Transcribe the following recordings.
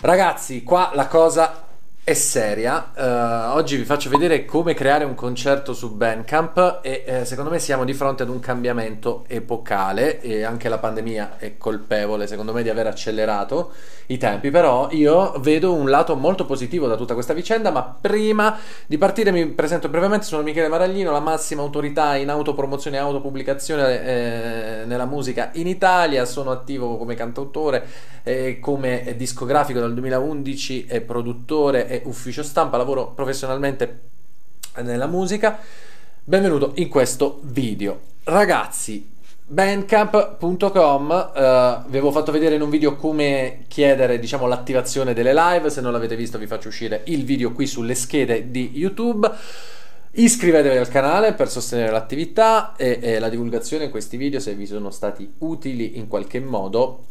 Ragazzi, qua la cosa è seria. Oggi vi faccio vedere come creare un concerto su Bandcamp e secondo me siamo di fronte ad un cambiamento epocale, e anche la pandemia è colpevole secondo me di aver accelerato i tempi, però io vedo un lato molto positivo da tutta questa vicenda. Ma prima di partire mi presento brevemente: sono Michele Maraglino, la massima autorità in autopromozione e autopubblicazione nella musica in Italia. Sono attivo come cantautore, come discografico dal 2011 e produttore e ufficio stampa. Lavoro professionalmente nella musica. Benvenuto in questo video. Ragazzi, Bandcamp.com, vi avevo fatto vedere in un video come chiedere, diciamo, l'attivazione delle live. Se non l'avete visto vi faccio uscire il video qui sulle schede di YouTube. Iscrivetevi al canale per sostenere l'attività e la divulgazione in questi video, se vi sono stati utili in qualche modo.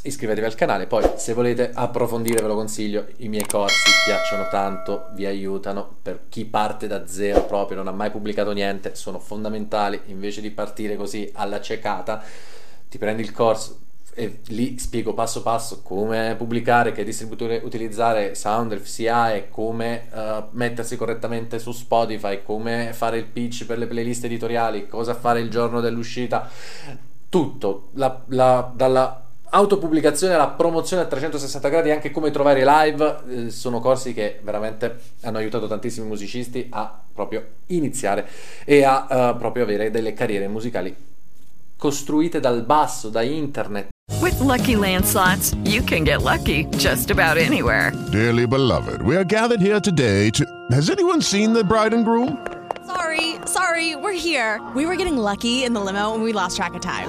Iscrivetevi al canale, poi se volete approfondire ve lo consiglio, i miei corsi piacciono tanto, vi aiutano. Per chi parte da zero proprio, non ha mai pubblicato niente, sono fondamentali. Invece di partire così alla ciecata, ti prendi il corso e lì spiego passo passo come pubblicare, che distributore utilizzare, Soundreef, SIAE, come mettersi correttamente su Spotify, come fare il pitch per le playlist editoriali, cosa fare il giorno dell'uscita, tutto dalla autopubblicazione, la promozione a 360 gradi, anche come trovare live. Sono corsi che veramente hanno aiutato tantissimi musicisti a proprio iniziare e a proprio avere delle carriere musicali costruite dal basso, da internet. With Lucky Land Slots, you can get lucky just about anywhere. Dearly beloved, we are gathered here today to... Has anyone seen the bride and groom? Sorry, we're here. We were getting lucky in the limo and we lost track of time.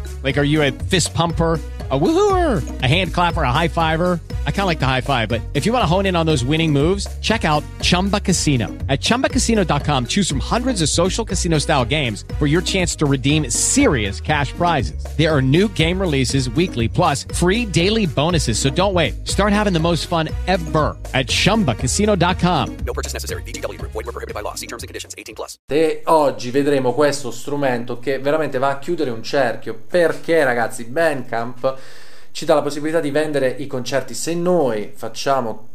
Like, are you a fist pumper? A woohooer, a hand clapper, a high fiver? I kind of like the high five, but if you want to hone in on those winning moves, check out Chumba Casino. At ChumbaCasino.com, choose from hundreds of social casino style games for your chance to redeem serious cash prizes. There are new game releases weekly, plus free daily bonuses. So don't wait. Start having the most fun ever at ChumbaCasino.com. No purchase necessary. VGW. Void where prohibited by law. See terms and conditions. 18 plus. E oggi vedremo questo strumento che veramente va a chiudere un cerchio, perché ragazzi, Bandcamp ci dà la possibilità di vendere i concerti. Se noi facciamo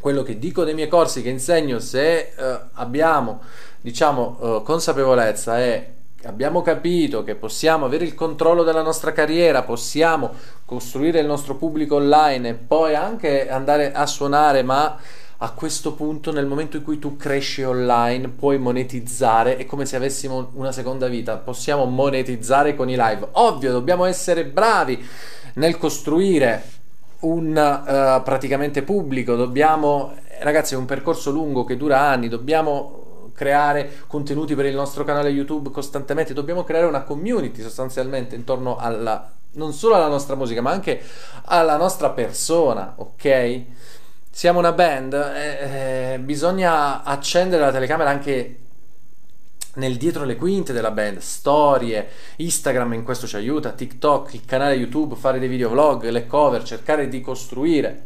quello che dico nei miei corsi, che insegno, se abbiamo, diciamo, consapevolezza e abbiamo capito che possiamo avere il controllo della nostra carriera, possiamo costruire il nostro pubblico online e poi anche andare a suonare, ma a questo punto, nel momento in cui tu cresci online, puoi monetizzare. È come se avessimo una seconda vita, possiamo monetizzare con i live. Ovvio, dobbiamo essere bravi nel costruire un praticamente pubblico, dobbiamo, ragazzi, è un percorso lungo che dura anni, dobbiamo creare contenuti per il nostro canale YouTube costantemente, dobbiamo creare una community sostanzialmente intorno alla, non solo alla nostra musica, ma anche alla nostra persona, ok? Siamo una band, bisogna accendere la telecamera anche nel dietro le quinte della band, storie, Instagram in questo ci aiuta, TikTok, il canale YouTube, fare dei videovlog, le cover, cercare di costruire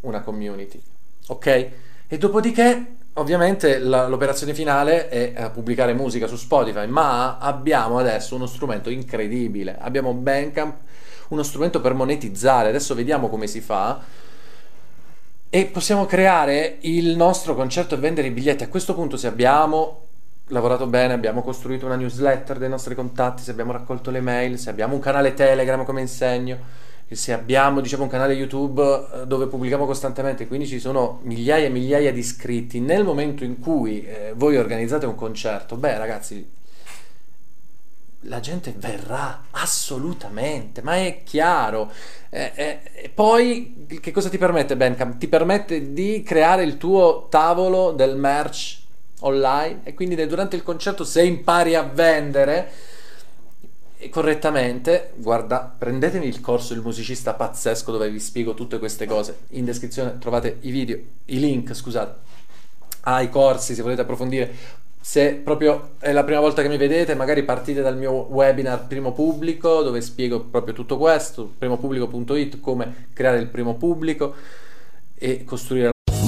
una community, ok? E dopodiché ovviamente l'operazione finale è pubblicare musica su Spotify, ma abbiamo adesso uno strumento incredibile, abbiamo Bandcamp, uno strumento per monetizzare, adesso vediamo come si fa, e possiamo creare il nostro concerto e vendere i biglietti. A questo punto, se abbiamo lavorato bene, abbiamo costruito una newsletter dei nostri contatti, se abbiamo raccolto le mail, se abbiamo un canale Telegram come insegno, se abbiamo, diciamo, un canale YouTube dove pubblichiamo costantemente, quindi ci sono migliaia e migliaia di iscritti, nel momento in cui voi organizzate un concerto, beh ragazzi, la gente verrà assolutamente, ma è chiaro. Poi che cosa ti permette Bandcamp? Ti permette di creare il tuo tavolo del merch online, e quindi durante il concerto, se impari a vendere correttamente, guarda, prendetemi il corso Il musicista pazzesco, dove vi spiego tutte queste cose. In descrizione trovate i video, i link, scusate, ai corsi, se volete approfondire. Se proprio è la prima volta che mi vedete, magari partite dal mio webinar Primo Pubblico, dove spiego proprio tutto questo, primopubblico.it, come creare il primo pubblico e costruire.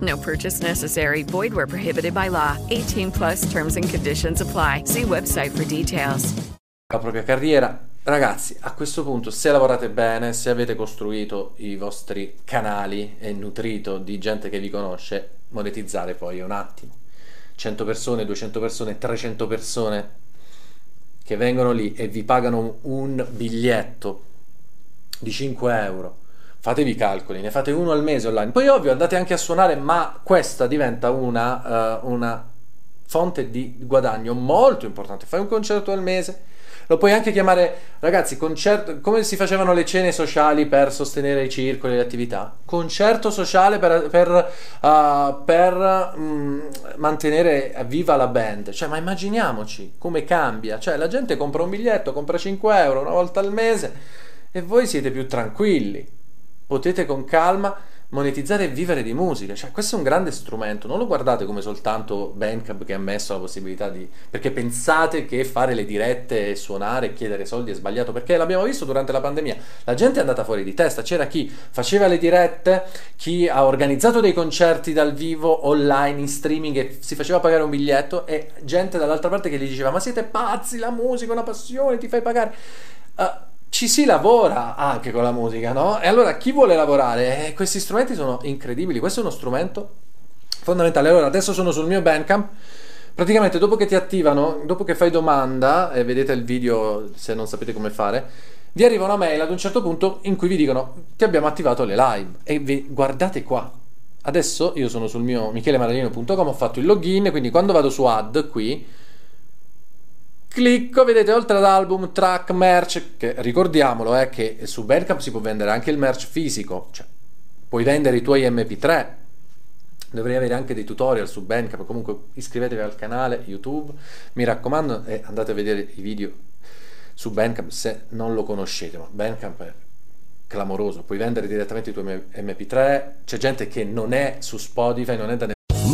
No purchase necessary. Void where prohibited by law. 18+ terms and conditions apply. See website for details. La propria carriera. Ragazzi, a questo punto, se lavorate bene, se avete costruito i vostri canali e nutrito di gente che vi conosce, monetizzare poi è un attimo. 100 persone, 200 persone, 300 persone che vengono lì e vi pagano un biglietto di 5 euro, fatevi i calcoli, ne fate uno al mese online, poi ovvio andate anche a suonare, ma questa diventa una fonte di guadagno molto importante. Fai un concerto al mese, lo puoi anche chiamare, ragazzi, concerto, come si facevano le cene sociali per sostenere i circoli e le attività, concerto sociale per mantenere viva la band. Cioè, ma immaginiamoci come cambia, cioè la gente compra un biglietto, compra 5 euro una volta al mese e voi siete più tranquilli, potete con calma monetizzare e vivere di musica. Cioè, questo è un grande strumento, non lo guardate come soltanto Bandcamp che ha messo la possibilità di, perché pensate che fare le dirette, suonare e chiedere soldi è sbagliato, perché l'abbiamo visto durante la pandemia, la gente è andata fuori di testa, c'era chi faceva le dirette, chi ha organizzato dei concerti dal vivo online in streaming e si faceva pagare un biglietto, e gente dall'altra parte che gli diceva ma siete pazzi, la musica è una passione, ti fai pagare. Ci si lavora anche con la musica, no? E allora chi vuole lavorare? Questi strumenti sono incredibili, questo è uno strumento fondamentale. Allora adesso sono sul mio Bandcamp, praticamente dopo che ti attivano, dopo che fai domanda, e vedete il video se non sapete come fare, vi arriva una mail ad un certo punto in cui vi dicono ti abbiamo attivato le live, e guardate qua, Adesso io sono sul mio michelemaradino.com, ho fatto il login, quindi quando vado su add qui clicco, vedete, oltre ad album, track, merch, che ricordiamolo è che su Bandcamp si può vendere anche il merch fisico, cioè puoi vendere i tuoi mp3. Dovrei avere anche dei tutorial su Bandcamp, comunque iscrivetevi al canale YouTube, mi raccomando, e andate a vedere i video su Bandcamp se non lo conoscete, ma Bandcamp è clamoroso, puoi vendere direttamente i tuoi mp3, c'è gente che non è su Spotify, non è da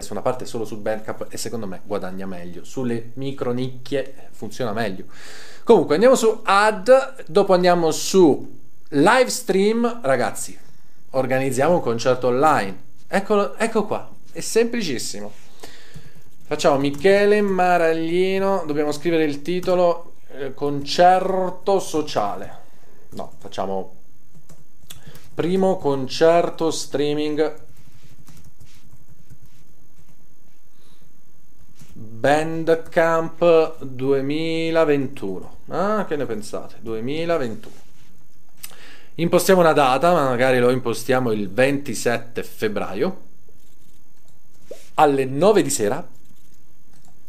Su una parte solo su Bandcamp e secondo me guadagna meglio. Sulle micro nicchie funziona meglio. Comunque andiamo su ad, dopo andiamo su live stream. Ragazzi, organizziamo un concerto online. Eccolo, ecco qua. È semplicissimo. Facciamo Michele Maraglino, dobbiamo scrivere il titolo, concerto sociale. No, facciamo primo concerto streaming Bandcamp 2021. Ah, che ne pensate? 2021. Impostiamo una data, ma magari lo impostiamo il 27 febbraio alle 9 di sera,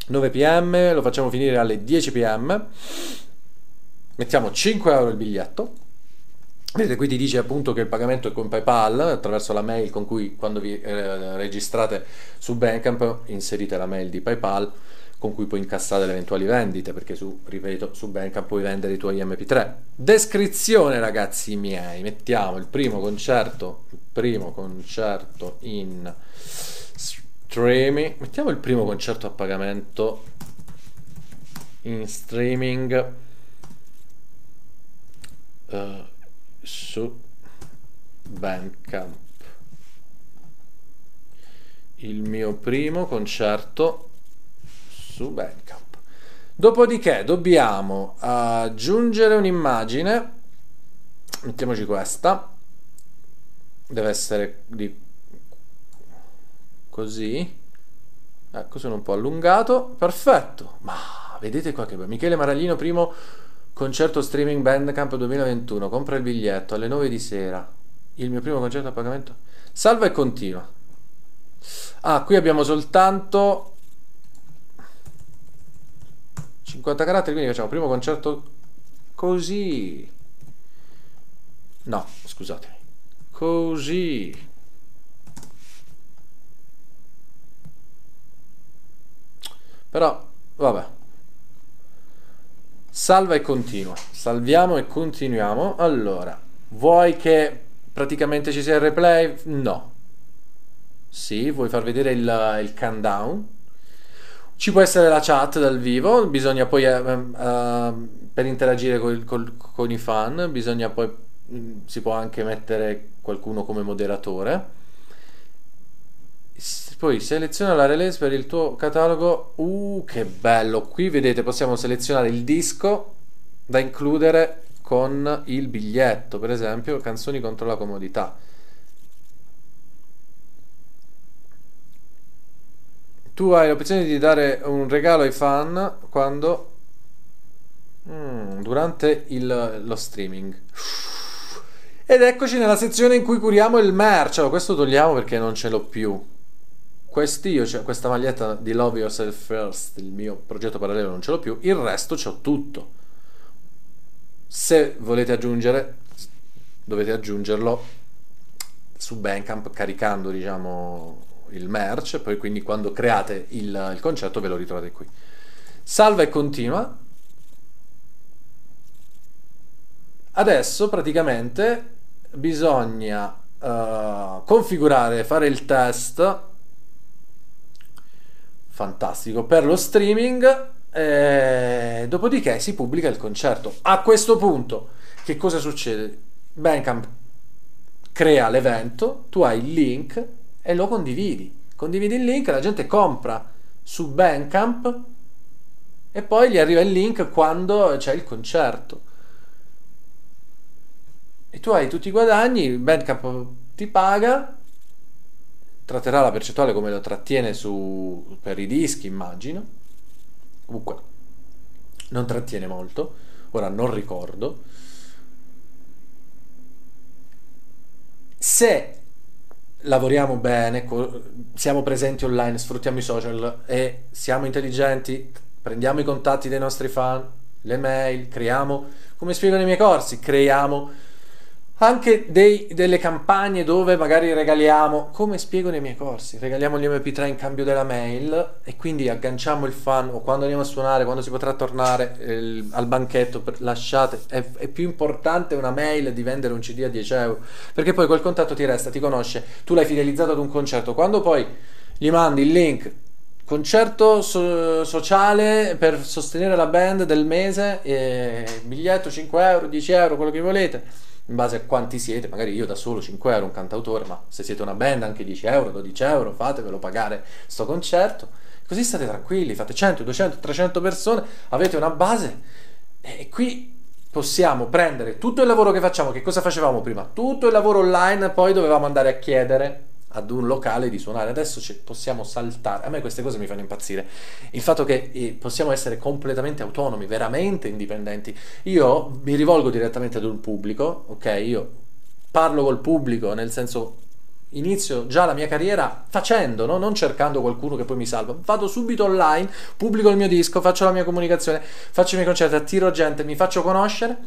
9 pm, lo facciamo finire alle 10 pm. Mettiamo 5 euro il biglietto. Vedete, qui ti dice appunto che il pagamento è con PayPal, attraverso la mail con cui, quando vi registrate su Bandcamp, inserite la mail di PayPal con cui puoi incassare le eventuali vendite, perché su, ripeto, su Bandcamp puoi vendere i tuoi mp3. Descrizione, ragazzi miei, mettiamo il primo concerto in streaming, mettiamo il primo concerto a pagamento in streaming su Bandcamp, il mio primo concerto su Bandcamp. Dopodiché dobbiamo aggiungere un'immagine, mettiamoci questa, deve essere di così, ecco, sono un po' allungato, perfetto. Ma vedete qua che bello, Michele Maraglino, primo concerto streaming Bandcamp 2021, compra il biglietto alle 9 di sera, il mio primo concerto a pagamento, salva e continua. Ah, qui abbiamo soltanto 50 caratteri, quindi facciamo primo concerto così, no scusatemi, così, però vabbè, salva e continua, salviamo e continuiamo. Allora, vuoi che praticamente ci sia il replay? No. Sì, vuoi far vedere il countdown? Ci può essere la chat dal vivo, bisogna poi per interagire con i fan, bisogna poi, si può anche mettere qualcuno come moderatore. Poi seleziona la release per il tuo catalogo. Che bello, qui vedete possiamo selezionare il disco da includere con il biglietto, per esempio Canzoni contro la comodità. Tu hai l'opzione di dare un regalo ai fan quando durante lo streaming. Ed eccoci nella sezione in cui curiamo il merch. Allora, questo togliamo perché non ce l'ho più. Quest'io, cioè questa maglietta di Love Yourself First, il mio progetto parallelo, non ce l'ho più. Il resto c'ho tutto. Se volete aggiungere, dovete aggiungerlo su Bandcamp caricando, diciamo, il merch. Poi quindi quando create il concetto ve lo ritrovate qui. Salva e continua. Adesso praticamente bisogna configurare, fare il test. Fantastico, per lo streaming, dopodiché si pubblica il concerto. A questo punto che cosa succede? Bandcamp crea l'evento, tu hai il link, e lo condividi il link, la gente compra su Bandcamp e poi gli arriva il link quando c'è il concerto e tu hai tutti i guadagni. Bandcamp ti paga, tratterà la percentuale come lo trattiene per i dischi, immagino. Comunque non trattiene molto, ora non ricordo. Se lavoriamo bene, siamo presenti online, sfruttiamo i social e siamo intelligenti, prendiamo i contatti dei nostri fan, le mail, creiamo, come spiego nei miei corsi, creiamo anche delle campagne dove magari regaliamo, come spiego nei miei corsi, regaliamo gli MP3 in cambio della mail e quindi agganciamo il fan, o quando andiamo a suonare, quando si potrà tornare al banchetto, è più importante una mail di vendere un CD a €10, perché poi quel contatto ti resta, ti conosce, tu l'hai fidelizzato ad un concerto, quando poi gli mandi il link concerto sociale per sostenere la band del mese, biglietto €5, €10, quello che volete, in base a quanti siete, magari io da solo €5, un cantautore, ma se siete una band anche €10, €12, fatevelo pagare sto concerto, così state tranquilli, fate 100, 200, 300 persone, avete una base e qui possiamo prendere tutto il lavoro che facciamo, che cosa facevamo prima? Tutto il lavoro online, poi dovevamo andare a chiedere ad un locale di suonare, adesso possiamo saltare, a me queste cose mi fanno impazzire, il fatto che possiamo essere completamente autonomi, veramente indipendenti. Io mi rivolgo direttamente ad un pubblico, ok, io parlo col pubblico, nel senso inizio già la mia carriera facendo, no? Non cercando qualcuno che poi mi salva, vado subito online, pubblico il mio disco, faccio la mia comunicazione, faccio i miei concerti, attiro gente, mi faccio conoscere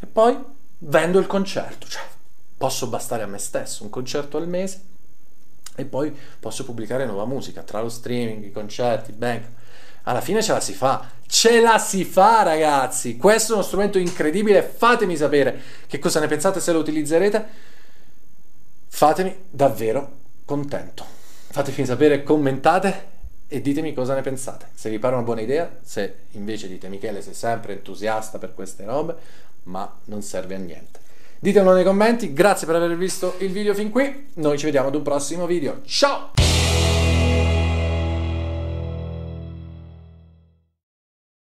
e poi vendo il concerto, cioè posso bastare a me stesso, un concerto al mese, e poi posso pubblicare nuova musica tra lo streaming, i concerti, i bank. Alla fine ce la si fa ragazzi, questo è uno strumento incredibile, fatemi sapere che cosa ne pensate, se lo utilizzerete, fatemi davvero contento, fatemi sapere, commentate e ditemi cosa ne pensate, se vi pare una buona idea, se invece dite Michele sei sempre entusiasta per queste robe ma non serve a niente. Ditemelo nei commenti, grazie per aver visto il video fin qui, noi ci vediamo ad un prossimo video, ciao!